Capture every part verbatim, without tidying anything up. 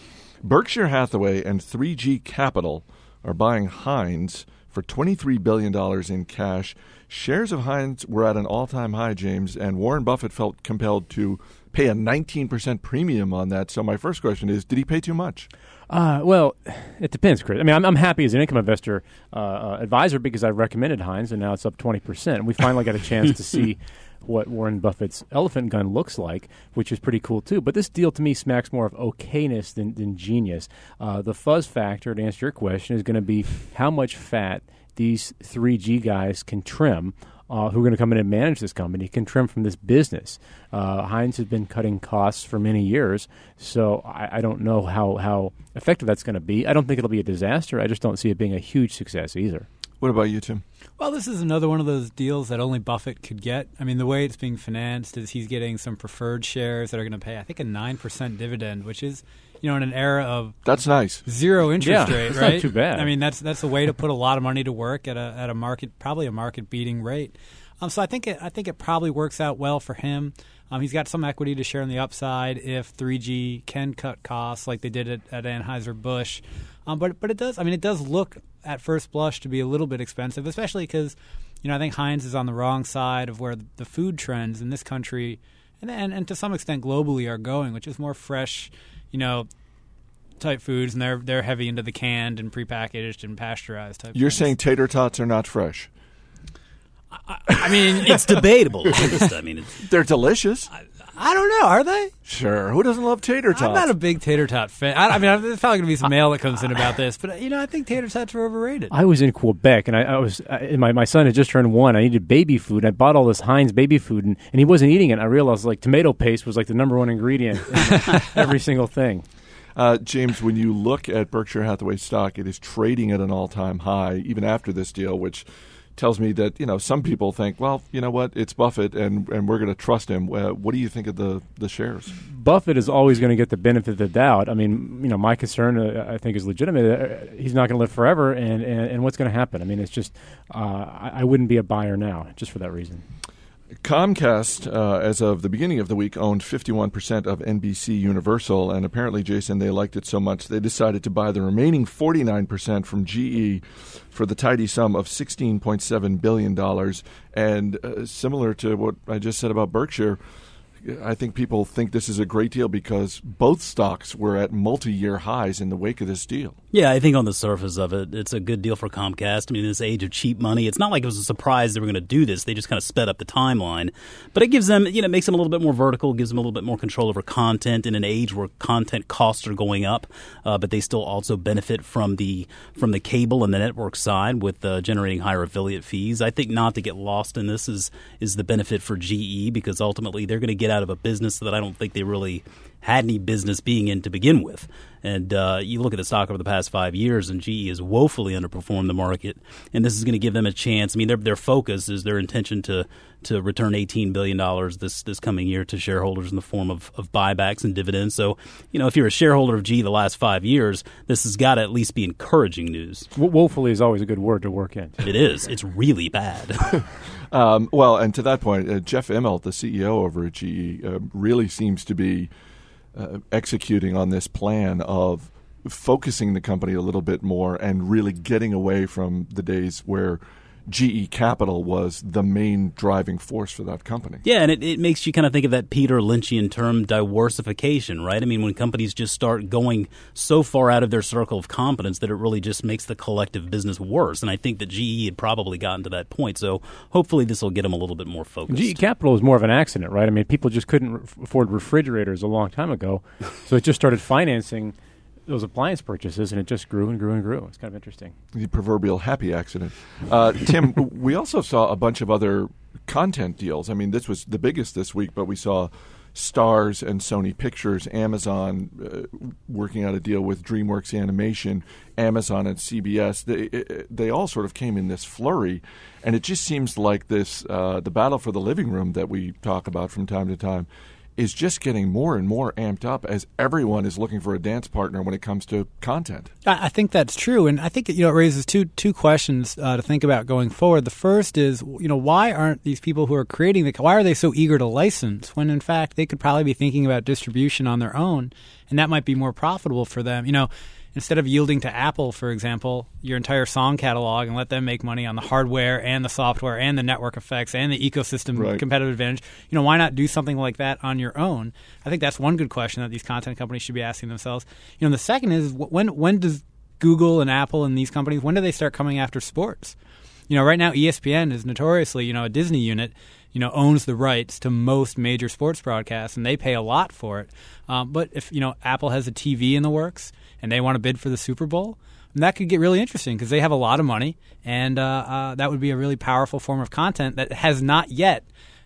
Berkshire Hathaway and three G Capital are buying Heinz for twenty-three billion dollars in cash. Shares of Heinz were at an all-time high, James, and Warren Buffett felt compelled to pay a nineteen percent premium on that. So my first question is, did he pay too much? Uh, well, it depends, Chris. I mean, I'm, I'm happy as an income investor uh, uh, advisor because I recommended Heinz, and now it's up twenty percent. And we finally got a chance to see what Warren Buffett's elephant gun looks like, which is pretty cool too. But this deal to me smacks more of okayness than, than genius. Uh, the fuzz factor, to answer your question, is going to be how much fat these three G guys can trim, uh, who are going to come in and manage this company, can trim from this business. Uh, Heinz has been cutting costs for many years, so I, I don't know how, how effective that's going to be. I don't think it'll be a disaster. I just don't see it being a huge success either. What about you, Tim? Well, this is another one of those deals that only Buffett could get. I mean, the way it's being financed is he's getting some preferred shares that are going to pay, I think, a nine percent dividend, which is, you know, in an era of that's nice zero interest yeah, rate, that's right? Not too bad. I mean, that's that's a way to put a lot of money to work at a at a market, probably a market beating rate. Um, so I think it, I think it probably works out well for him. Um, he's got some equity to share on the upside if three G can cut costs like they did at, at Anheuser-Busch. Um, but but it does. I mean, it does look at first blush to be a little bit expensive, especially because, you know, I think Heinz is on the wrong side of where the food trends in this country and and, and to some extent globally are going, which is more fresh, you know, type foods, and they're they're heavy into the canned and prepackaged and pasteurized type. You're things. Saying tater tots are not fresh. I, I mean, it's debatable. I mean, it's, they're delicious. I, I don't know. Are they? Sure. Who doesn't love tater tots? I'm not a big tater tot fan. I, I mean, there's probably going to be some mail that comes in about this, but, you know, I think tater tots are overrated. I was in Quebec, and I, I was I, and my, my son had just turned one. I needed baby food, and I bought all this Heinz baby food, and, and he wasn't eating it. And I realized, like, tomato paste was, like, the number one ingredient in every single thing. Uh, James, when you look at Berkshire Hathaway stock, it is trading at an all-time high, even after this deal, which tells me that, you know, some people think, well, you know what, it's Buffett and, and we're going to trust him. Uh, what do you think of the, the shares? Buffett is always going to get the benefit of the doubt. I mean, you know, my concern, uh, I think, is legitimate. He's not going to live forever, and, and, and what's going to happen? I mean, it's just, uh, I, I wouldn't be a buyer now, just for that reason. Comcast, uh, as of the beginning of the week, owned fifty-one percent of N B C Universal, and apparently, Jason, they liked it so much they decided to buy the remaining forty-nine percent from G E for the tidy sum of sixteen point seven billion dollars. And uh, similar to what I just said about Berkshire, I think people think this is a great deal because both stocks were at multi-year highs in the wake of this deal. Yeah, I think on the surface of it, it's a good deal for Comcast. I mean, in this age of cheap money, it's not like it was a surprise they were going to do this. They just kind of sped up the timeline. But it gives them, you know, it makes them a little bit more vertical, gives them a little bit more control over content in an age where content costs are going up, uh, but they still also benefit from the from the cable and the network side with uh, generating higher affiliate fees. I think not to get lost in this is is the benefit for G E because ultimately they're going to get out of a business that I don't think they really had any business being in to begin with. And uh, you look at the stock over the past five years, and G E has woefully underperformed the market. And this is going to give them a chance. I mean, their their focus is their intention to to return eighteen billion dollars this this coming year to shareholders in the form of, of buybacks and dividends. So, you know, if you're a shareholder of G E the last five years, this has got to at least be encouraging news. Wo- woefully is always a good word to work in. It is. It's really bad. um, well, and to that point, uh, Jeff Immelt, the C E O over at G E, uh, really seems to be Uh, executing on this plan of focusing the company a little bit more and really getting away from the days where G E Capital was the main driving force for that company. Yeah, and it, it makes you kind of think of that Peter Lynchian term, diversification, right? I mean, when companies just start going so far out of their circle of competence that it really just makes the collective business worse. And I think that G E had probably gotten to that point. So hopefully this will get them a little bit more focused. G E Capital was more of an accident, right? I mean, people just couldn't re- afford refrigerators a long time ago. So it just started financing those appliance purchases, and it just grew and grew and grew. It's kind of interesting. The proverbial happy accident. Uh, Tim, we also saw a bunch of other content deals. I mean, this was the biggest this week, but we saw Starz and Sony Pictures, Amazon uh, working out a deal with DreamWorks Animation, Amazon and C B S. They it, they all sort of came in this flurry, and it just seems like this uh, the battle for the living room that we talk about from time to time is just getting more and more amped up as everyone is looking for a dance partner when it comes to content. I think that's true, and I think you know it raises two two questions uh, to think about going forward. The first is, you know, why aren't these people who are creating the why are they so eager to license when in fact they could probably be thinking about distribution on their own, and that might be more profitable for them. You know, instead of yielding to Apple, for example, your entire song catalog and let them make money on the hardware and the software and the network effects and the ecosystem right. competitive advantage, you know, why not do something like that on your own? I think that's one good question that these content companies should be asking themselves. You know, the second is when when does Google and Apple and these companies, when do they start coming after sports? You know, right now E S P N is notoriously, you know, a Disney unit, you know, owns the rights to most major sports broadcasts, and they pay a lot for it. Um, but if, you know, Apple has a T V in the works and they want to bid for the Super Bowl, that could get really interesting because they have a lot of money, and uh, uh, that would be a really powerful form of content that has not yet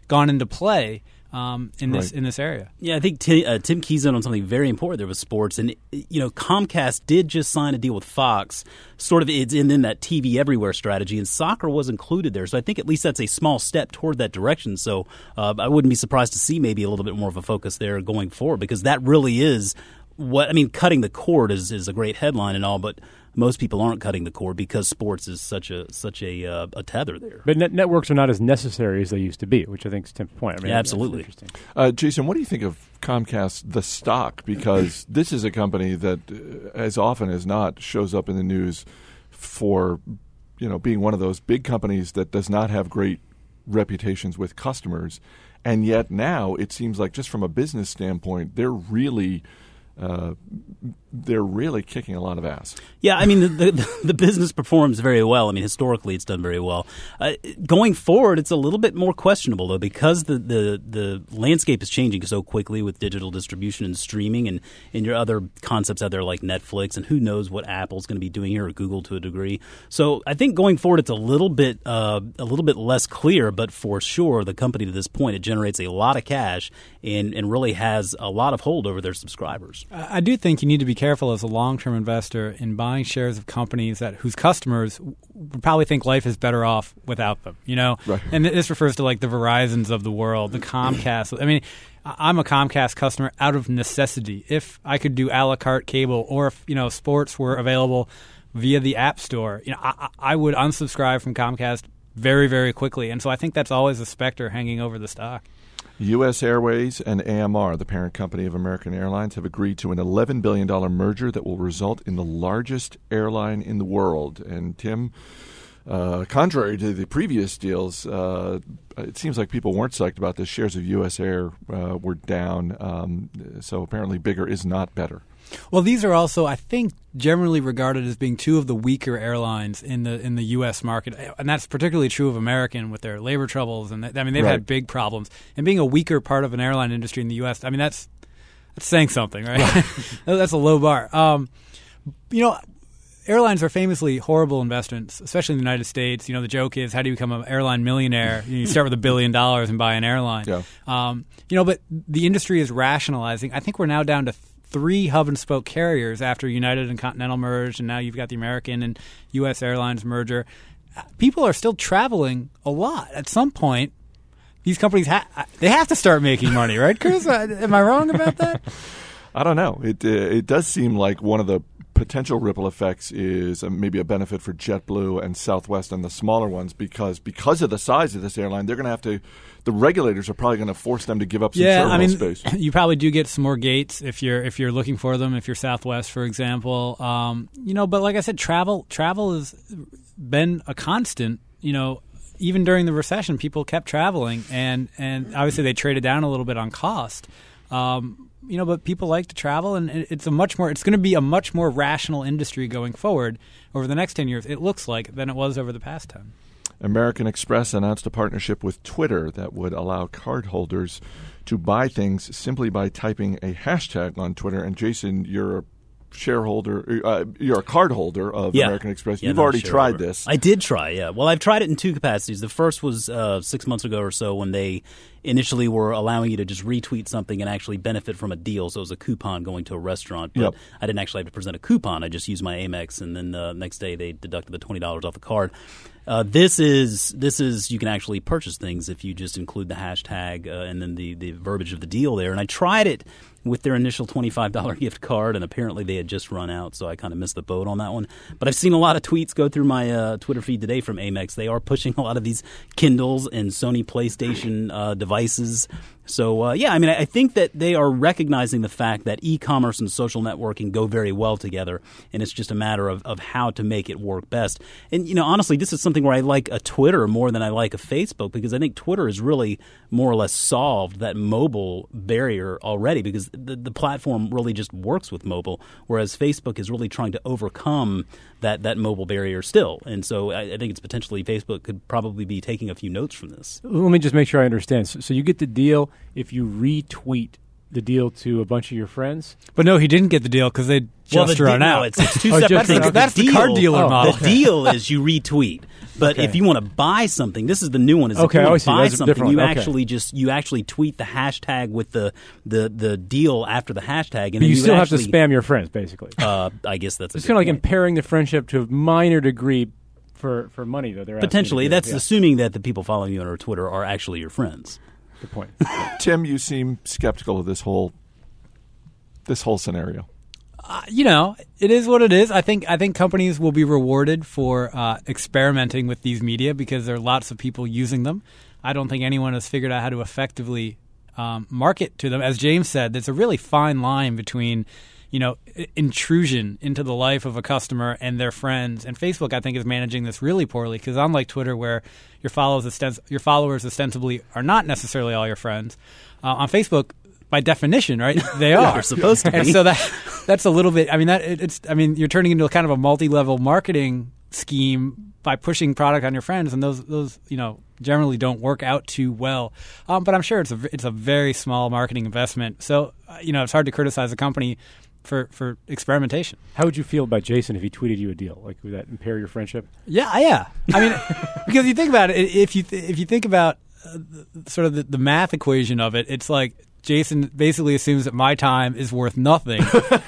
gone into play um, in right. this in this area. Yeah, I think t- uh, Tim Keys on something very important there with sports, and you know, Comcast did just sign a deal with Fox. Sort of, it's in, in that T V everywhere strategy, and soccer was included there. So I think at least that's a small step toward that direction. So uh, I wouldn't be surprised to see maybe a little bit more of a focus there going forward, because that really is what I mean. Cutting the cord is, is a great headline and all, but most people aren't cutting the cord because sports is such a such a uh, a tether there. But net- networks are not as necessary as they used to be, which I think is Tim's point. I mean, yeah, absolutely. Uh, Jason, what do you think of Comcast, the stock? Because this is a company that, uh, as often as not, shows up in the news for, you know, being one of those big companies that does not have great reputations with customers, and yet now it seems like just from a business standpoint, they're really. Uh, they're really kicking a lot of ass. Yeah, I mean, the, the, the business performs very well. I mean, historically, it's done very well. Uh, going forward, it's a little bit more questionable, though, because the, the, the landscape is changing so quickly with digital distribution and streaming and, and your other concepts out there like Netflix, and who knows what Apple's going to be doing here, or Google to a degree. So I think going forward, it's a little bit uh, a little bit less clear, but for sure, the company to this point, it generates a lot of cash and, and really has a lot of hold over their subscribers. I do think you need to be careful as a long-term investor in buying shares of companies that whose customers would probably think life is better off without them, you know? Right. And this refers to like the Verizons of the world, the Comcast. I mean, I'm a Comcast customer out of necessity. If I could do a la carte cable, or if, you know, sports were available via the App Store, you know, I, I would unsubscribe from Comcast very, very quickly. And so I think that's always a specter hanging over the stock. U S Airways and A M R, the parent company of American Airlines, have agreed to an eleven billion dollars merger that will result in the largest airline in the world. And, Tim, uh, contrary to the previous deals, uh, it seems like people weren't psyched about this. Shares of U S Air uh, were down, um, so apparently bigger is not better. Well, these are also, I think, generally regarded as being two of the weaker airlines in the in the U S market, and that's particularly true of American with their labor troubles. And th- I mean, they've right. had big problems. And being a weaker part of an airline industry in the U S, I mean, that's that's saying something, right? That's a low bar. Um, you know, airlines are famously horrible investments, especially in the United States. You know, the joke is, how do you become an airline millionaire? You start with a billion dollars and buy an airline. Yeah. Um, you know, but the industry is rationalizing. I think we're now down to Th- three hub-and-spoke carriers after United and Continental merged, and now you've got the American and U S Airlines merger. People are still traveling a lot. At some point, these companies ha- they have to start making money, right, Chris? Am I wrong about that? I don't know. It uh, it does seem like one of the potential ripple effects is uh, maybe a benefit for JetBlue and Southwest and the smaller ones, because because of the size of this airline, they're going to have to – the regulators are probably going to force them to give up some yeah, terminal I mean, space. You probably do get some more gates if you're if you're looking for them, if you're Southwest, for example. Um, you know, but like I said, travel travel has been a constant, you know. Even during the recession, people kept traveling, and, and obviously they traded down a little bit on cost. Um You know, but people like to travel, and it's a much more. It's going to be a much more rational industry going forward over the next ten years. It looks like than it was over the past ten. American Express announced a partnership with Twitter that would allow cardholders to buy things simply by typing a hashtag on Twitter. And Jason, you're a shareholder, uh, you're a cardholder of yeah. American Express. You've yeah, already tried this. I did try, yeah. Well, I've tried it in two capacities. The first was uh, six months ago or so when they initially were allowing you to just retweet something and actually benefit from a deal. So it was a coupon going to a restaurant, but yep. I didn't actually have to present a coupon. I just used my Amex, and then the next day they deducted the twenty dollars off the card. Uh, this is this is you can actually purchase things if you just include the hashtag uh, and then the, the verbiage of the deal there. And I tried it with their initial twenty-five dollars gift card, and apparently they had just run out, so I kind of missed the boat on that one. But I've seen a lot of tweets go through my uh, Twitter feed today from Amex. They are pushing a lot of these Kindles and Sony PlayStation uh, devices. So, uh, yeah, I mean, I think that they are recognizing the fact that e-commerce and social networking go very well together, and it's just a matter of, of how to make it work best. And, you know, honestly, this is something where I like a Twitter more than I like a Facebook, because I think Twitter has really more or less solved that mobile barrier already, because the, the platform really just works with mobile, whereas Facebook is really trying to overcome that, that mobile barrier still. And so I, I think it's potentially Facebook could probably be taking a few notes from this. Let me just make sure I understand. So, so you get the deal if you retweet the deal to a bunch of your friends. But no, he didn't get the deal because they well, just the run de- out. No, it's, it's two oh, separate things. That's the, the card dealer oh, model. The deal is you retweet. But okay. if you want to buy something, this is the new one. Is okay, if you want to buy something, you okay. actually just you actually tweet the hashtag with the the, the deal after the hashtag. And but then you, you still actually have to spam your friends, basically. Uh, I guess that's a it's kind of like impairing the friendship to a minor degree. For, for money, though. They're potentially. That's yeah. assuming that the people following you on our Twitter are actually your friends. Good point. Tim, you seem skeptical of this whole this whole scenario. Uh, you know, it is what it is. I think I think companies will be rewarded for uh, experimenting with these media because there are lots of people using them. I don't think anyone has figured out how to effectively um, market to them. As James said, there's a really fine line between, you know, intrusion into the life of a customer and their friends. And Facebook, I think, is managing this really poorly because unlike Twitter where your followers your followers ostensibly are not necessarily all your friends, uh, on Facebook, by definition, right, they are. They're supposed to be. And so that, that's a little bit – I mean, that it's. I mean, you're turning into a kind of a multi-level marketing scheme by pushing product on your friends, and those, those you know, generally don't work out too well. Um, but I'm sure it's a, it's a very small marketing investment. So, uh, you know, it's hard to criticize a company – For, for experimentation. How would you feel about Jason if he tweeted you a deal? Like, would that impair your friendship? Yeah, yeah. I mean, because you think about it, if you th- if you think about uh, the, sort of the, the math equation of it, it's like Jason basically assumes that my time is worth nothing, but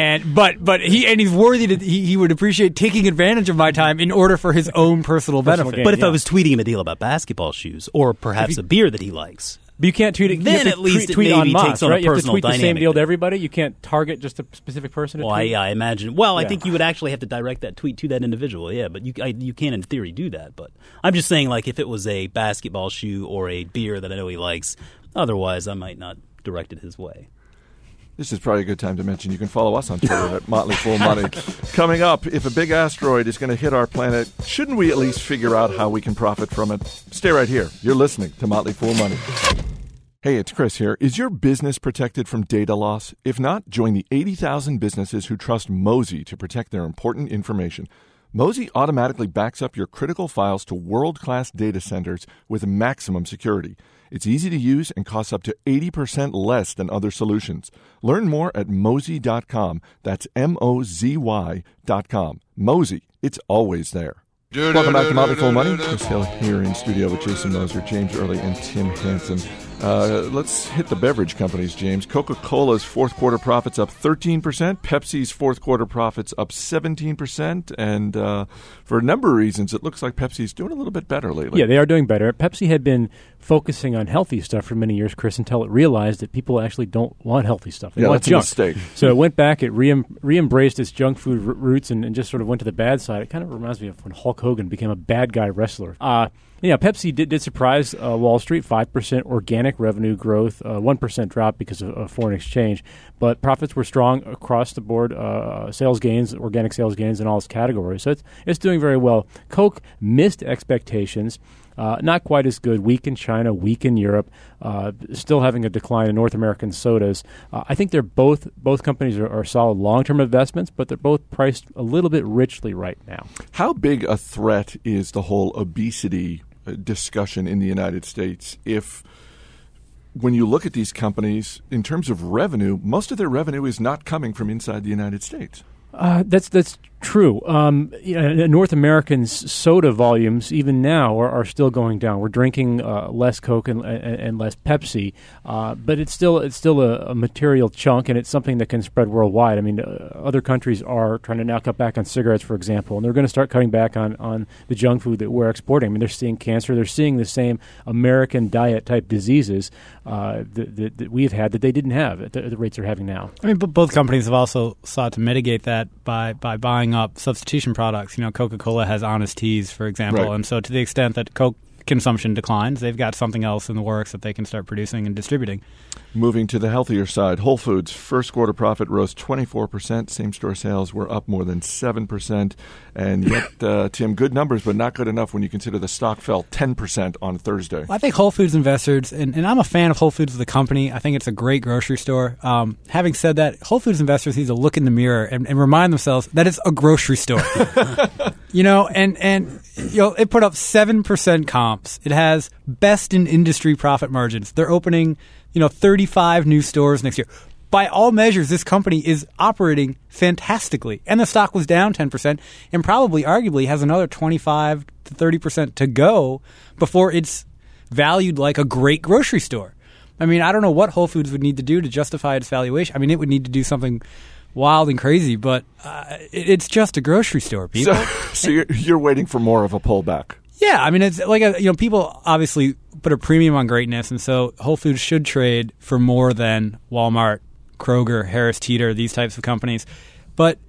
and, but but he and he's worthy to he, he would appreciate taking advantage of my time in order for his own personal, personal benefit. Gain, but if yeah. I was tweeting him a deal about basketball shoes or perhaps you, a beer that he likes. But you can't tweet it. Then at least tweet, it maybe tweet on takes Moss, on right? a personal dynamic. You have to tweet the same deal to everybody. You can't target just a specific person. To well, tweet. I, I imagine. Well, yeah. I think you would actually have to direct that tweet to that individual. Yeah, but you I, you can in theory do that. But I'm just saying, like, if it was a basketball shoe or a beer that I know he likes, otherwise I might not direct it his way. This is probably a good time to mention you can follow us on Twitter at Motley Fool Money. Coming up, if a big asteroid is going to hit our planet, shouldn't we at least figure out how we can profit from it? Stay right here. You're listening to Motley Fool Money. Hey, it's Chris here. Is your business protected from data loss? If not, join the eighty thousand businesses who trust Mosey to protect their important information. Mosey automatically backs up your critical files to world-class data centers with maximum security. It's easy to use and costs up to eighty percent less than other solutions. Learn more at mosey dot com. That's M O Z Y dot com. Mosey, it's always there. Welcome back to Motley Fool Money. Chris Hill here in studio with Jason Moser, James Early, and Tim Hansen. Uh, let's hit the beverage companies, James. Coca-Cola's fourth quarter profits up thirteen percent. Pepsi's fourth quarter profits up seventeen percent. And uh, for a number of reasons, it looks like Pepsi's doing a little bit better lately. Yeah, they are doing better. Pepsi had been focusing on healthy stuff for many years, Chris, until it realized that people actually don't want healthy stuff. They yeah, want that's junk. A mistake. So it went back. It re-embraced its junk food r- roots and, and just sort of went to the bad side. It kind of reminds me of when Hulk Hogan became a bad guy wrestler. Uh, you know, Pepsi did, did surprise uh, Wall Street, five percent organic revenue growth, uh, one percent drop because of uh, foreign exchange. But profits were strong across the board, uh, sales gains, organic sales gains in all its categories. So it's, it's doing very well. Coke missed expectations. Uh, not quite as good. Weak in China, weak in Europe, uh, still having a decline in North American sodas. Uh, I think they're both both companies are, are solid long-term investments, but they're both priced a little bit richly right now. How big a threat is the whole obesity discussion in the United States if when you look at these companies, in terms of revenue, most of their revenue is not coming from inside the United States. Uh, that's that's true. Um, you know, North Americans' soda volumes, even now, are, are still going down. We're drinking uh, less Coke and, and, and less Pepsi, uh, but it's still it's still a, a material chunk, and it's something that can spread worldwide. I mean, uh, other countries are trying to now cut back on cigarettes, for example, and they're going to start cutting back on, on the junk food that we're exporting. I mean, they're seeing cancer. They're seeing the same American diet-type diseases uh, that, that, that we've had that they didn't have at the, the rates they're having now. I mean, but both companies have also sought to mitigate that by by buying up substitution products. You know, Coca-Cola has Honest Teas, for example. Right. And so to the extent that Coke consumption declines, they've got something else in the works that they can start producing and distributing. Moving to the healthier side, Whole Foods' first quarter profit rose twenty-four percent. Same-store sales were up more than seven percent. And yet, uh, Tim, good numbers, but not good enough when you consider the stock fell ten percent on Thursday. Well, I think Whole Foods investors, and, and I'm a fan of Whole Foods as a company. I think it's a great grocery store. Um, having said that, Whole Foods investors need to look in the mirror and, and remind themselves that it's a grocery store. You know, and, and you know, it put up seven percent comps. It has best-in-industry profit margins. They're opening... You know, thirty-five new stores next year. By all measures, this company is operating fantastically. And the stock was down ten percent and probably arguably has another twenty-five to thirty percent to go before it's valued like a great grocery store. I mean, I don't know what Whole Foods would need to do to justify its valuation. I mean, it would need to do something wild and crazy, but uh, it's just a grocery store, people. So, so you're, you're waiting for more of a pullback. Yeah, I mean, it's like, a, you know, people obviously put a premium on greatness, and so Whole Foods should trade for more than Walmart, Kroger, Harris Teeter, these types of companies. But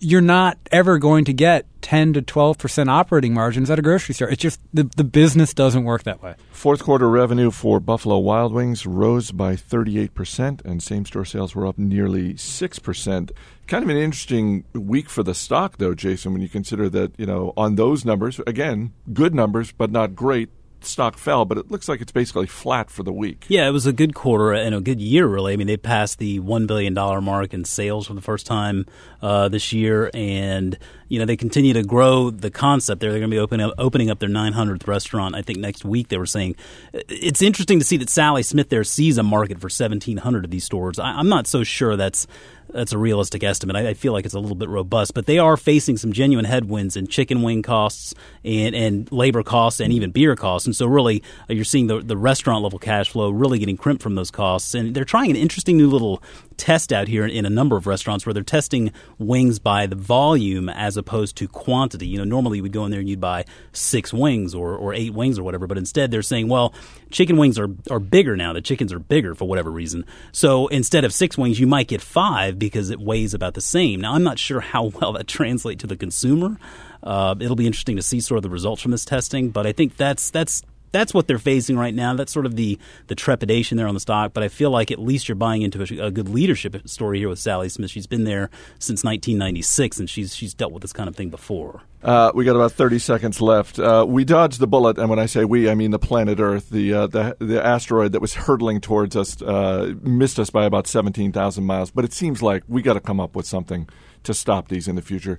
you're not ever going to get ten to twelve percent operating margins at a grocery store. It's just the, the business doesn't work that way. Fourth quarter revenue for Buffalo Wild Wings rose by thirty-eight percent, and same-store sales were up nearly six percent. Kind of an interesting week for the stock, though, Jason, when you consider that, you know, on those numbers, again, good numbers, but not great. Stock fell, but it looks like it's basically flat for the week. Yeah, it was a good quarter and a good year, really. I mean, they passed the one billion dollars mark in sales for the first time uh, this year, and you know they continue to grow the concept there. They're going to be opening up, opening up their nine hundredth restaurant, I think, next week, they were saying. It's interesting to see that Sally Smith there sees a market for seventeen hundred of these stores. I, I'm not so sure that's That's a realistic estimate. I, I feel like it's a little bit robust, but they are facing some genuine headwinds in chicken wing costs and, and labor costs and even beer costs. And so really uh, you're seeing the, the restaurant level cash flow really getting crimped from those costs. And they're trying an interesting new little test out here in, in a number of restaurants where they're testing wings by the volume as opposed to quantity. You know, normally you would go in there and you'd buy six wings or, or eight wings or whatever, but instead they're saying, well, chicken wings are, are bigger now. The chickens are bigger for whatever reason. So instead of six wings, you might get five because it weighs about the same. Now, I'm not sure how well that translates to the consumer. Uh, it'll be interesting to see sort of the results from this testing, but I think that's that's that's what they're facing right now. That's sort of the, the trepidation there on the stock, but I feel like at least you're buying into a, a good leadership story here with Sally Smith. She's been there since nineteen ninety-six, and she's she's dealt with this kind of thing before. Uh, we got about thirty seconds left. Uh, we dodged the bullet, and when I say we, I mean the planet Earth. The uh, the, the asteroid that was hurtling towards us uh, missed us by about seventeen thousand miles, but it seems like we got to come up with something to stop these in the future.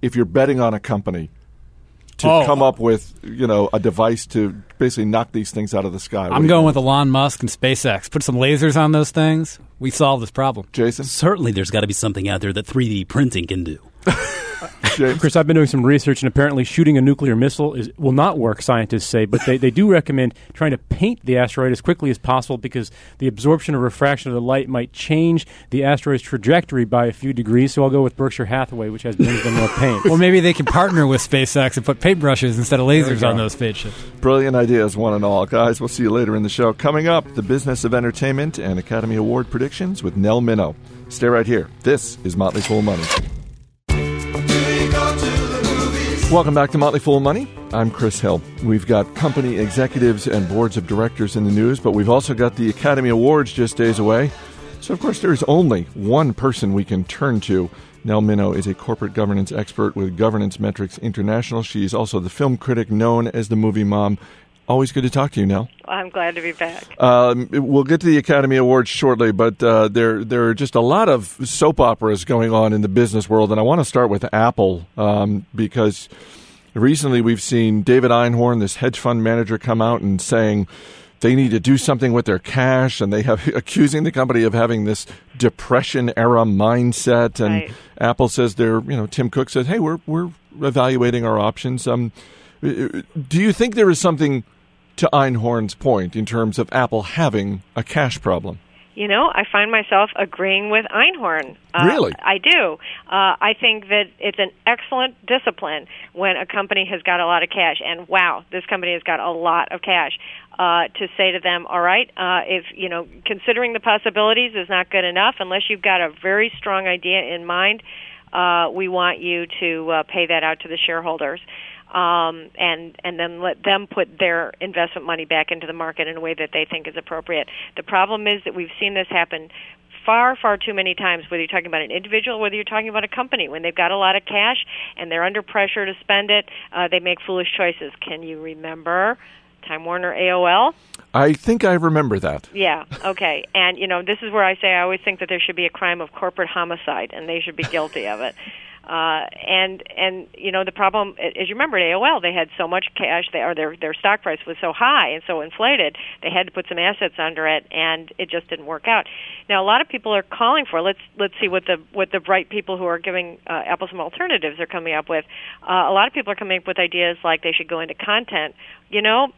If you're betting on a company, to oh. come up with, you know, a device to basically knock these things out of the sky. What I'm going with Elon Musk and SpaceX. Put some lasers on those things. We solve this problem. Jason? Certainly there's got to be something out there that three D printing can do. James? Chris, I've been doing some research, and apparently shooting a nuclear missile is, will not work, scientists say, but they, they do recommend trying to paint the asteroid as quickly as possible because the absorption or refraction of the light might change the asteroid's trajectory by a few degrees, so I'll go with Berkshire Hathaway, which has brings them more paint. Or maybe they can partner with SpaceX and put paintbrushes instead of lasers on those spaceships. Brilliant ideas, one and all. Guys, we'll see you later in the show. Coming up, the business of entertainment and Academy Award predictions with Nell Minow. Stay right here. This is Motley Fool Money. Welcome back to Motley Fool Money. I'm Chris Hill. We've got company executives and boards of directors in the news, but we've also got the Academy Awards just days away. So, of course, there is only one person we can turn to. Nell Minow is a corporate governance expert with Governance Metrics International. She is also the film critic known as the Movie Mom. Always good to talk to you, Nell. I'm glad to be back. Um, we'll get to the Academy Awards shortly, but uh, there there are just a lot of soap operas going on in the business world, and I want to start with Apple um, because recently we've seen David Einhorn, this hedge fund manager, come out and saying they need to do something with their cash, and they have accusing the company of having this depression era mindset. And right. Apple says they're, you know, Tim Cook says, hey, we're we're evaluating our options. Um, do you think there is something to Einhorn's point in terms of Apple having a cash problem? You know, I find myself agreeing with Einhorn. Uh, really? I do. Uh, I think that it's an excellent discipline when a company has got a lot of cash. And, wow, this company has got a lot of cash. Uh, to say to them, all right, uh, if, you know, considering the possibilities is not good enough, unless you've got a very strong idea in mind, uh, we want you to uh, pay that out to the shareholders. Um, and, and then let them put their investment money back into the market in a way that they think is appropriate. The problem is that we've seen this happen far, far too many times, whether you're talking about an individual, whether you're talking about a company. When they've got a lot of cash and they're under pressure to spend it, uh, they make foolish choices. Can you remember Time Warner A O L? I think I remember that. Yeah, okay. And, you know, this is where I say I always think that there should be a crime of corporate homicide, and they should be guilty of it. Uh, and, and you know, the problem, as you remember, at A O L, they had so much cash, they, or their their stock price was so high and so inflated, they had to put some assets under it, and it just didn't work out. Now, a lot of people are calling for, let's let's see what the what the bright people who are giving uh, Apple some alternatives are coming up with. Uh, a lot of people are coming up with ideas like they should go into content. You know,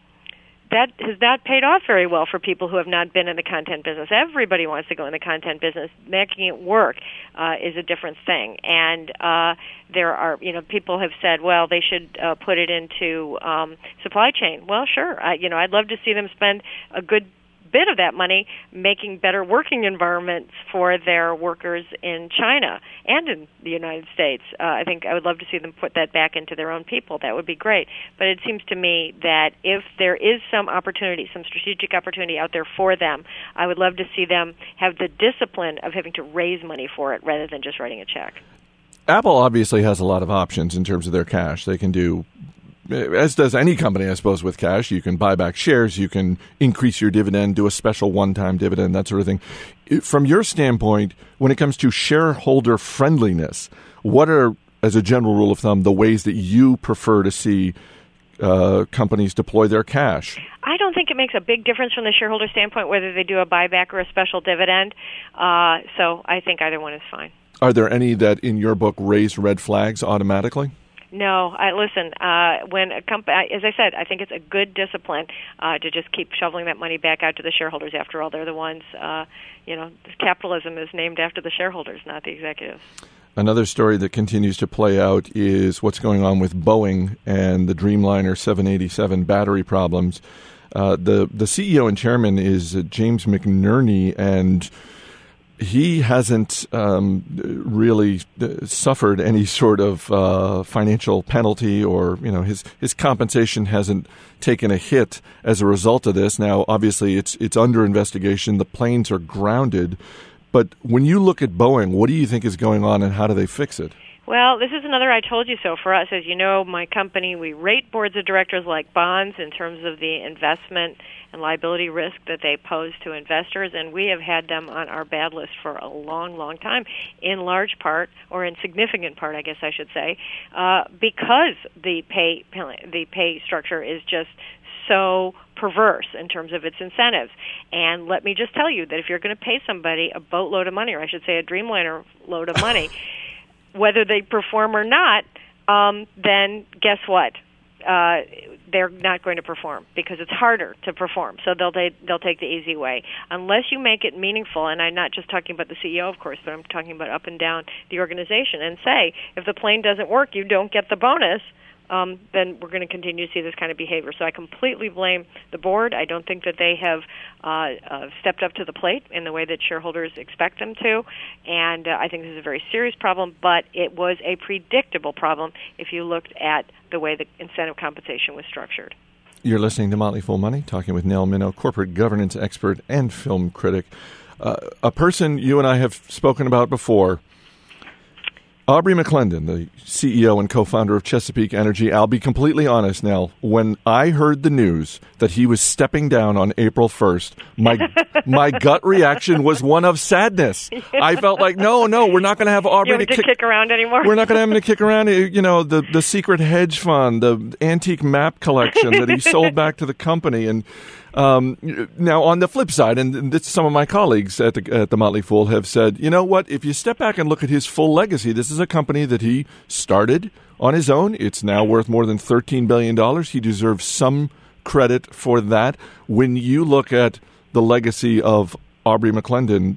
that has not paid off very well for people who have not been in the content business. Everybody wants to go in the content business. Making it work uh, is a different thing. And uh, there are, you know, people have said, well, they should uh, put it into um, supply chain. Well, sure. I, you know, I'd love to see them spend a good bit of that money making better working environments for their workers in China and in the United States. Uh, I think I would love to see them put that back into their own people. That would be great. But it seems to me that if there is some opportunity, some strategic opportunity out there for them, I would love to see them have the discipline of having to raise money for it rather than just writing a check. Apple obviously has a lot of options in terms of their cash. They can do, as does any company, I suppose, with cash. You can buy back shares, you can increase your dividend, do a special one-time dividend, that sort of thing. From your standpoint, when it comes to shareholder friendliness, what are, as a general rule of thumb, the ways that you prefer to see uh, companies deploy their cash? I don't think it makes a big difference from the shareholder standpoint whether they do a buyback or a special dividend. Uh, so I think either one is fine. Are there any that, in your book, raise red flags automatically? No, I listen. Uh, when a company, as I said, I think it's a good discipline uh, to just keep shoveling that money back out to the shareholders. After all, they're the ones. Uh, you know, capitalism is named after the shareholders, not the executives. Another story that continues to play out is what's going on with Boeing and the Dreamliner seven eighty-seven battery problems. Uh, the the C E O and chairman is uh, James McNerney, and he hasn't um, really suffered any sort of uh, financial penalty, or, you know, his his compensation hasn't taken a hit as a result of this. Now, obviously, it's it's under investigation. The planes are grounded. But when you look at Boeing, what do you think is going on and how do they fix it? Well, this is another I told you so for us. As you know, my company, we rate boards of directors like bonds in terms of the investment and liability risk that they pose to investors, and we have had them on our bad list for a long, long time, in large part, or in significant part, I guess I should say, uh, because the pay, the pay structure is just so perverse in terms of its incentives. And let me just tell you that if you're going to pay somebody a boatload of money, or I should say a Dreamliner load of money, whether they perform or not, um, then guess what? Uh, they're not going to perform because it's harder to perform. So they'll they, they'll take the easy way. Unless you make it meaningful, and I'm not just talking about the C E O, of course, but I'm talking about up and down the organization, and say, if the plane doesn't work, you don't get the bonus, um, then we're going to continue to see this kind of behavior. So I completely blame the board. I don't think that they have uh, uh, stepped up to the plate in the way that shareholders expect them to, and uh, I think this is a very serious problem, but it was a predictable problem if you looked at the way the incentive compensation was structured. You're listening to Motley Fool Money, talking with Nell Minow, corporate governance expert and film critic. Uh, a person you and I have spoken about before, Aubrey McClendon, the C E O and co-founder of Chesapeake Energy. I'll be completely honest now. When I heard the news that he was stepping down on April first, my my gut reaction was one of sadness. Yeah. I felt like, no, no, we're not going to have Aubrey you to, kick, to kick around anymore. We're not going to have him to kick around. You know, the, the secret hedge fund, the antique map collection that he sold back to the company. And Um, now, on the flip side, and this, some of my colleagues at the, at the Motley Fool have said, you know what, if you step back and look at his full legacy, this is a company that he started on his own. It's now worth more than thirteen billion dollars. He deserves some credit for that. When you look at the legacy of Aubrey McClendon,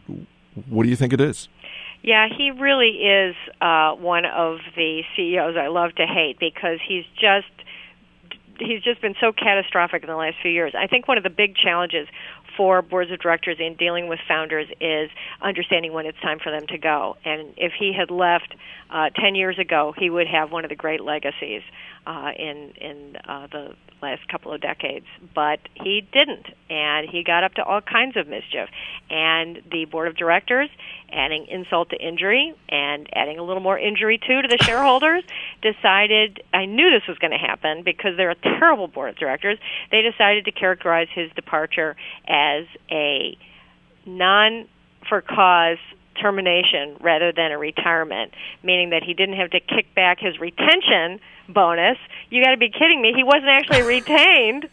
what do you think it is? Yeah, he really is uh, one of the C E Os I love to hate, because he's just he's just been so catastrophic in the last few years. I think one of the big challenges for boards of directors in dealing with founders is understanding when it's time for them to go. And if he had left uh, ten years ago, he would have one of the great legacies uh, in, in uh, the last couple of decades. But he didn't, and he got up to all kinds of mischief. And the board of directors, adding insult to injury and adding a little more injury, too, to the shareholders, decided, I knew this was going to happen because they're a terrible board of directors, they decided to characterize his departure as as a non-for-cause termination rather than a retirement, meaning that he didn't have to kick back his retention bonus. You got to be kidding me. He wasn't actually retained.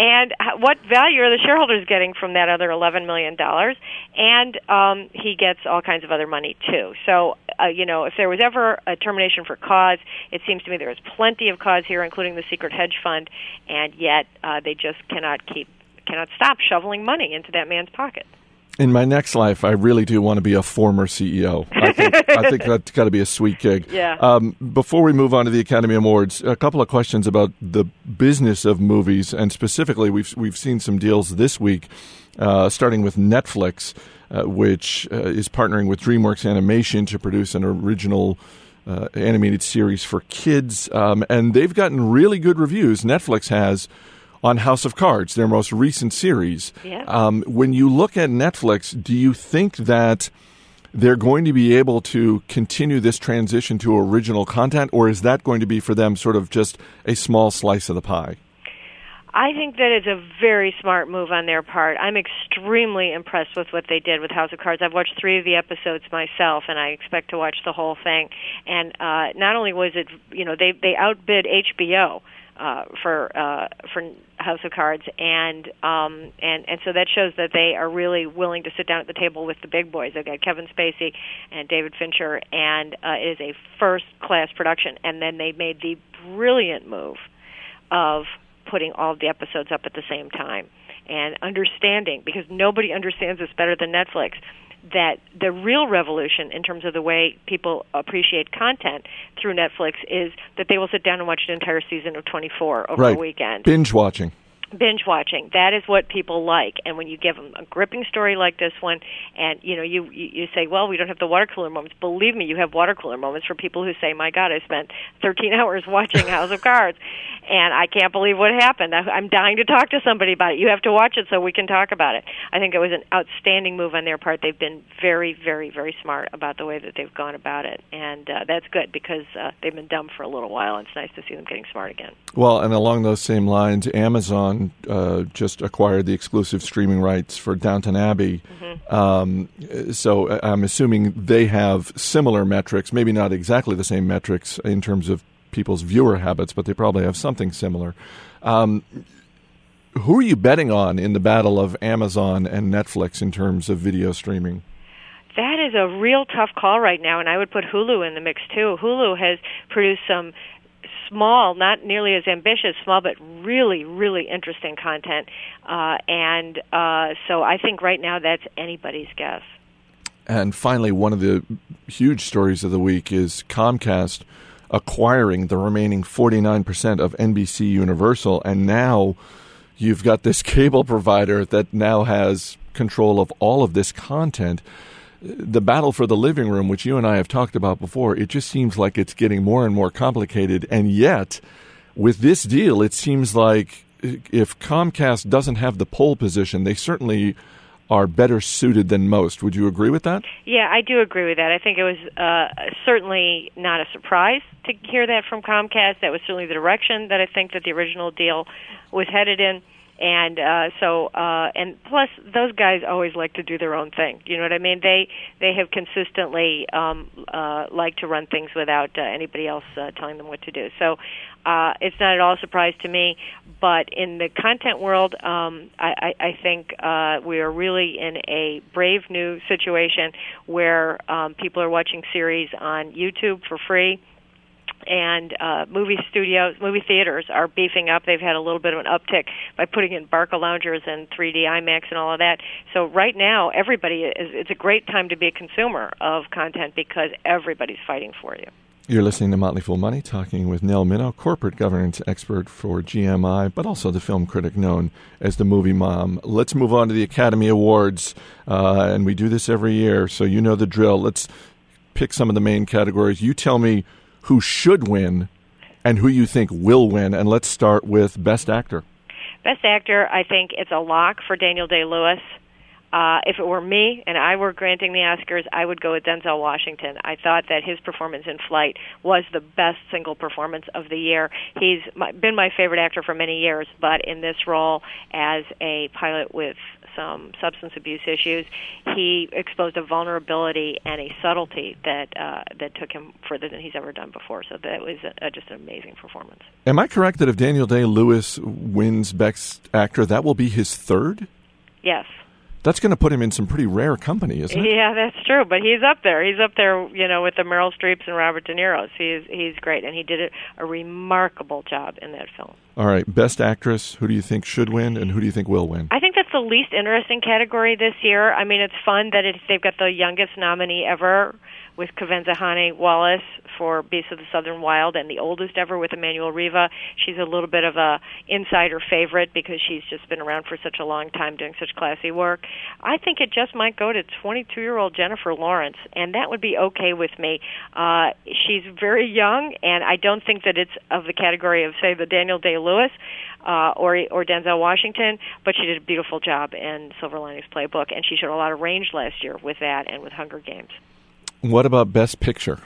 And what value are the shareholders getting from that other eleven million dollars? And um, he gets all kinds of other money, too. So, uh, you know, if there was ever a termination for cause, it seems to me there is plenty of cause here, including the secret hedge fund, and yet uh, they just cannot keep cannot stop shoveling money into that man's pocket. In my next life, I really do want to be a former C E O. I think, I think that's got to be a sweet gig. Yeah. Um, before we move on to the Academy Awards, a couple of questions about the business of movies, and specifically, we've we've seen some deals this week, uh, starting with Netflix, uh, which uh, is partnering with DreamWorks Animation to produce an original uh, animated series for kids, um, and they've gotten really good reviews. Netflix has. On House of Cards, their most recent series. Yeah. Um, when you look at Netflix, do you think that they're going to be able to continue this transition to original content, or is that going to be for them sort of just a small slice of the pie? I think that it's a very smart move on their part. I'm extremely impressed with what they did with House of Cards. I've watched three of the episodes myself, and I expect to watch the whole thing. And uh, not only was it, you know, they, they outbid H B O Uh, for uh, for House of Cards, and um, and and so that shows that they are really willing to sit down at the table with the big boys. They've got Kevin Spacey and David Fincher, and uh, it is a first-class production. And then they made the brilliant move of putting all of the episodes up at the same time and understanding, because nobody understands this better than Netflix, that the real revolution in terms of the way people appreciate content through Netflix is that they will sit down and watch an entire season of twenty-four over right. the weekend. Binge watching. Binge watching. That is what people like. And when you give them a gripping story like this one, and you know, you, you say, well, we don't have the water cooler moments. Believe me, you have water cooler moments for people who say, my God, I spent thirteen hours watching House of Cards, and I can't believe what happened. I'm dying to talk to somebody about it. You have to watch it so we can talk about it. I think it was an outstanding move on their part. They've been very, very, very smart about the way that they've gone about it. And uh, that's good, because uh, they've been dumb for a little while, and it's nice to see them getting smart again. Well, and along those same lines, Amazon Uh, just acquired the exclusive streaming rights for Downton Abbey. Mm-hmm. Um, so I'm assuming they have similar metrics, maybe not exactly the same metrics in terms of people's viewer habits, but they probably have something similar. Um, who are you betting on in the battle of Amazon and Netflix in terms of video streaming? That is a real tough call right now, and I would put Hulu in the mix too. Hulu has produced some small, not nearly as ambitious, small, but really, really interesting content. Uh, and uh, so I think right now that's anybody's guess. And finally, one of the huge stories of the week is Comcast acquiring the remaining forty-nine percent of N B C Universal. And now you've got this cable provider that now has control of all of this content. The battle for the living room, which you and I have talked about before, it just seems like it's getting more and more complicated. And yet, with this deal, it seems like if Comcast doesn't have the pole position, they certainly are better suited than most. Would you agree with that? Yeah, I do agree with that. I think it was uh, certainly not a surprise to hear that from Comcast. That was certainly the direction that I think that the original deal was headed in. And uh, so, uh, and plus, those guys always like to do their own thing. You know what I mean? They they have consistently um, uh, liked to run things without uh, anybody else uh, telling them what to do. So uh, it's not at all a surprise to me. But in the content world, um, I, I, I think uh, we are really in a brave new situation where um, people are watching series on YouTube for free. And uh, movie studios, movie theaters are beefing up. They've had a little bit of an uptick by putting in Barca loungers and three D IMAX and all of that. So right now, everybody is, it's a great time to be a consumer of content because everybody's fighting for you. You're listening to Motley Fool Money, talking with Nell Minow, corporate governance expert for G M I, but also the film critic known as the Movie Mom. Let's move on to the Academy Awards, uh, and we do this every year, so you know the drill. Let's pick some of the main categories. You tell me who should win and who you think will win. And let's start with Best Actor. Best Actor, I think it's a lock for Daniel Day-Lewis. Uh, if it were me and I were granting the Oscars, I would go with Denzel Washington. I thought that his performance in Flight was the best single performance of the year. He's my, been my favorite actor for many years, but in this role as a pilot with some substance abuse issues, he exposed a vulnerability and a subtlety that uh, that took him further than he's ever done before. So that was a, a, just an amazing performance. Am I correct that if Daniel Day-Lewis wins Best Actor, that will be his third? Yes. That's going to put him in some pretty rare company, isn't it? Yeah, that's true. But he's up there. He's up there, you know, with the Meryl Streeps and Robert De Niro's. He's he's great, and he did a remarkable job in that film. All right, Best Actress. Who do you think should win, and who do you think will win? I think that's the least interesting category this year. I mean, it's fun that it's, they've got the youngest nominee ever with Kevenza Hane Wallace for Beasts of the Southern Wild, and the oldest ever with Emmanuel Riva. She's a little bit of a insider favorite because she's just been around for such a long time doing such classy work. I think it just might go to twenty-two-year-old Jennifer Lawrence, and that would be okay with me. Uh, she's very young, and I don't think that it's of the category of, say, the Daniel Day-Lewis uh, or or Denzel Washington, but she did a beautiful job in Silver Linings Playbook, and she showed a lot of range last year with that and with Hunger Games. What about Best Picture?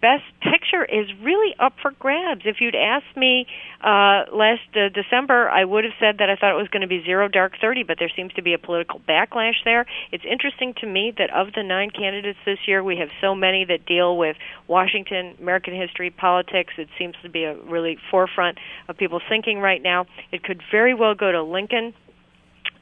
Best Picture is really up for grabs. If you'd asked me uh, last uh, December, I would have said that I thought it was going to be Zero Dark Thirty, but there seems to be a political backlash there. It's interesting to me that of the nine candidates this year, we have so many that deal with Washington, American history, politics. It seems to be a really forefront of people's thinking right now. It could very well go to Lincoln.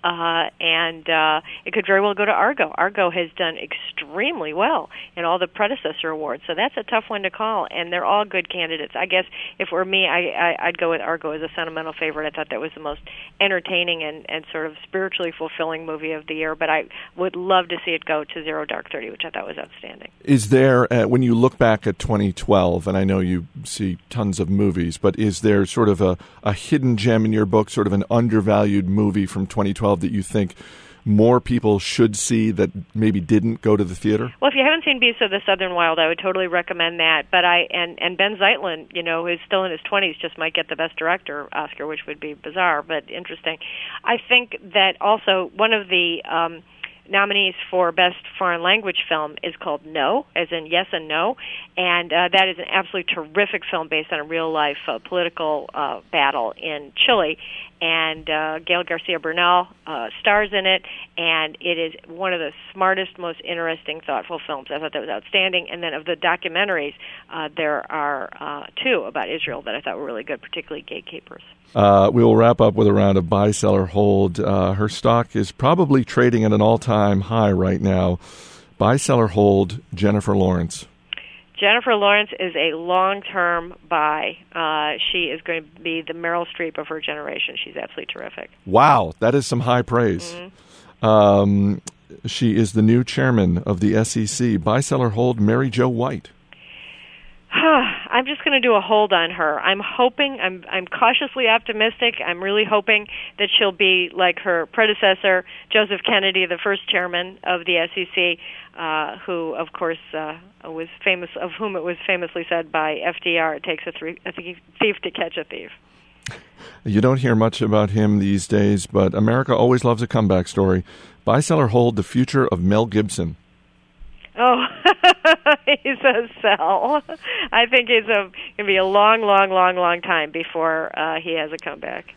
Uh, and uh, it could very well go to Argo. Argo has done extremely well in all the predecessor awards, so that's a tough one to call, and they're all good candidates. I guess if it were me, I, I, I'd go with Argo as a sentimental favorite. I thought that was the most entertaining and, and sort of spiritually fulfilling movie of the year, but I would love to see it go to Zero Dark Thirty, which I thought was outstanding. Is there, uh, when you look back at twenty twelve, and I know you see tons of movies, but is there sort of a, a hidden gem in your book, sort of an undervalued movie from twenty twelve? That you think more people should see that maybe didn't go to the theater? Well, if you haven't seen Beasts of the Southern Wild, I would totally recommend that. But I and, and Ben Zeitlin, you know, who's still in his twenties, just might get the Best Director Oscar, which would be bizarre but interesting. I think that also one of the um, nominees for Best Foreign Language Film is called No, as in yes and no, and uh, that is an absolutely terrific film based on a real-life uh, political uh, battle in Chile. And uh, Gael Garcia Bernal uh, stars in it, and it is one of the smartest, most interesting, thoughtful films. I thought that was outstanding. And then of the documentaries, uh, there are uh, two about Israel that I thought were really good, particularly Gatekeepers. Uh, we will wrap up with a round of buy, sell, or hold. Uh, her stock is probably trading at an all-time high right now. Buy, sell, or hold, Jennifer Lawrence. Jennifer Lawrence is a long-term buy. Uh, she is going to be the Meryl Streep of her generation. She's absolutely terrific. Wow, that is some high praise. Mm-hmm. Um, she is the new chairman of the S E C. Buy, sell, or hold, Mary Jo White. I'm just going to do a hold on her. I'm hoping, I'm I'm cautiously optimistic. I'm really hoping that she'll be like her predecessor, Joseph Kennedy, the first chairman of the S E C, uh, who, of course, uh, was famous, of whom it was famously said by F D R, it takes a, three, a thief to catch a thief. You don't hear much about him these days, but America always loves a comeback story. Buy, sell, or hold, the future of Mel Gibson. Oh, he's a sell. I think it's going to be a long, long, long, long time before uh, he has a comeback.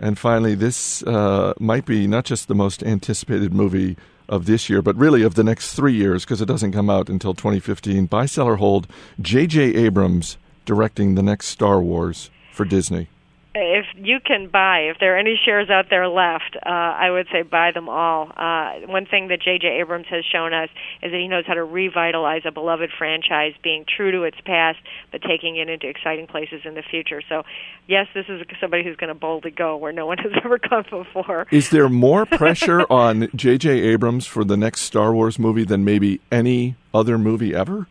And finally, this uh, might be not just the most anticipated movie of this year, but really of the next three years, because it doesn't come out until twenty fifteen. Buy, sell, or hold. J J. Abrams directing the next Star Wars for Disney. If you can buy, if there are any shares out there left, uh, I would say buy them all. Uh, one thing that J J. Abrams has shown us is that he knows how to revitalize a beloved franchise, being true to its past, but taking it into exciting places in the future. So, yes, this is somebody who's going to boldly go where no one has ever gone before. Is there more pressure on J J. Abrams for the next Star Wars movie than maybe any other movie ever?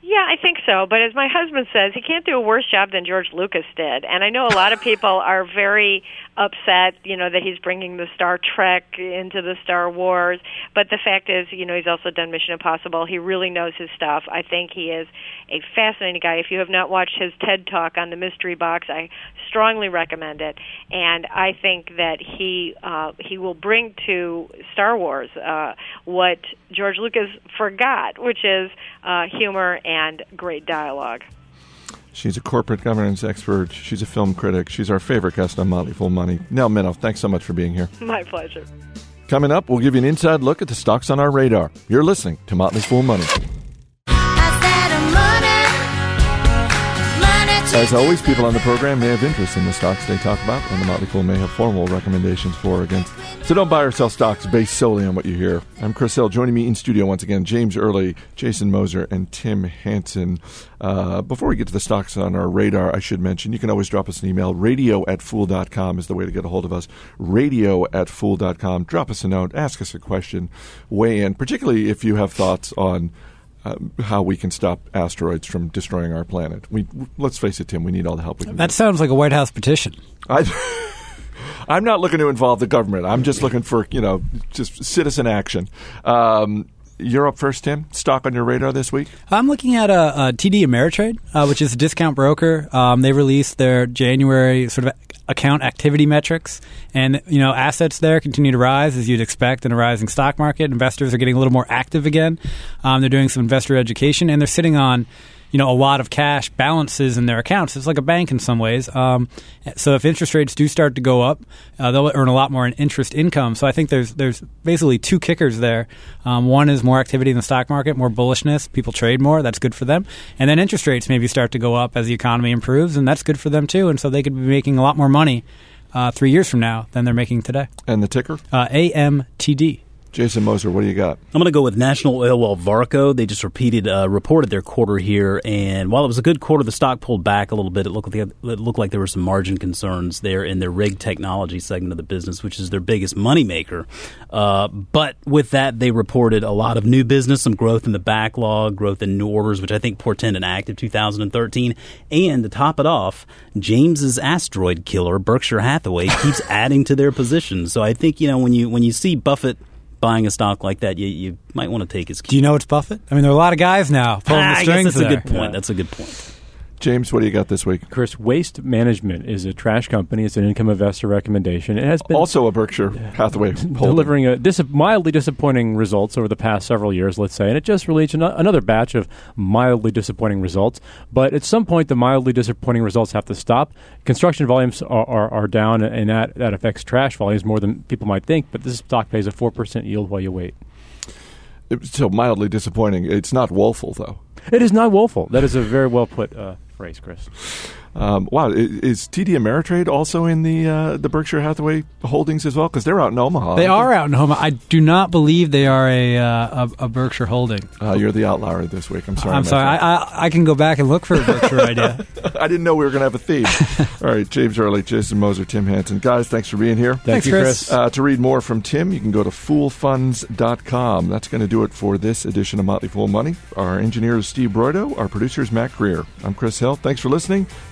Yeah, I think so. But as my husband says, he can't do a worse job than George Lucas did. And I know a lot of people are very upset, you know, that he's bringing the Star Trek into the Star Wars. But the fact is, you know, he's also done Mission Impossible. He really knows his stuff. I think he is a fascinating guy. If you have not watched his TED Talk on the mystery box, I strongly recommend it. And I think that he uh, he will bring to Star Wars uh, what George Lucas forgot, which is uh, humor and And great dialogue. She's a corporate governance expert. She's a film critic. She's our favorite guest on Motley Fool Money. Nell Minow, thanks so much for being here. My pleasure. Coming up, we'll give you an inside look at the stocks on our radar. You're listening to Motley Fool Money. As always, people on the program may have interest in the stocks they talk about, and the Motley Fool may have formal recommendations for or against. So don't buy or sell stocks based solely on what you hear. I'm Chris Hill. Joining me in studio once again, James Early, Jason Moser, and Tim Hansen. Uh, before we get to the stocks on our radar, I should mention, you can always drop us an email. radio at fool dot com is the way to get a hold of us. radio at fool dot com. Drop us a note. Ask us a question. Weigh in, particularly if you have thoughts on Uh, how we can stop asteroids from destroying our planet. We let's face it, Tim, we need all the help we can. That sounds like a White House petition. I, I'm not looking to involve the government. I'm just looking for, you know, just citizen action. Um, you're up first, Tim. Stock on your radar this week? I'm looking at uh, uh, T D Ameritrade, uh, which is a discount broker. Um, they released their January sort of account activity metrics, and you know, assets there continue to rise as you'd expect in a rising stock market. Investors are getting a little more active again. Um, they're doing some investor education, and they're sitting on, you know, a lot of cash balances in their accounts. It's like a bank in some ways. Um, so if interest rates do start to go up, uh, they'll earn a lot more in interest income. So I think there's there's basically two kickers there. Um, one is more activity in the stock market, more bullishness. People trade more. That's good for them. And then interest rates maybe start to go up as the economy improves, and that's good for them too. And so they could be making a lot more money uh, three years from now than they're making today. And the ticker? Uh, A M T D. Jason Moser, what do you got? I'm going to go with National Oil Well Varco. They just repeated, uh, reported their quarter here, and while it was a good quarter, the stock pulled back a little bit. It looked like, it looked like there were some margin concerns there in their rig technology segment of the business, which is their biggest moneymaker. Uh, but with that, they reported a lot of new business, some growth in the backlog, growth in new orders, which I think portend an active two thousand thirteen. And to top it off, James's asteroid killer, Berkshire Hathaway, keeps adding to their position. So I think, you know, when you when you see Buffett buying a stock like that, you, you might want to take his key. Do you know it's Buffett? I mean, there are a lot of guys now pulling ah, the strings there. I guess that's there. a good point. Yeah. That's a good point. James, what do you got this week? Chris, Waste Management is a trash company. It's an income investor recommendation. It has been also a Berkshire Hathaway delivering a dis- mildly disappointing results over the past several years, let's say, and it just released an- another batch of mildly disappointing results. But at some point, the mildly disappointing results have to stop. Construction volumes are, are, are down, and that, that affects trash volumes more than people might think. But this stock pays a four percent yield while you wait. So mildly disappointing. It's not woeful, though. It is not woeful. That is a very well put uh, phrase, Chris. Um, wow, is T D Ameritrade also in the uh, the Berkshire Hathaway holdings as well? Because they're out in Omaha. They are out in Omaha. I do not believe they are a uh, a, a Berkshire holding. Uh, you're the outlier this week. I'm sorry. I'm sorry. I, I I can go back and look for a Berkshire idea. I didn't know we were going to have a theme. All right, James Early, Jason Moser, Tim Hansen. Guys, thanks for being here. Thank thanks, you, Chris. Chris. Uh, to read more from Tim, you can go to fool funds dot com. That's going to do it for this edition of Motley Fool Money. Our engineer is Steve Broido. Our producer is Matt Greer. I'm Chris Hill. Thanks for listening.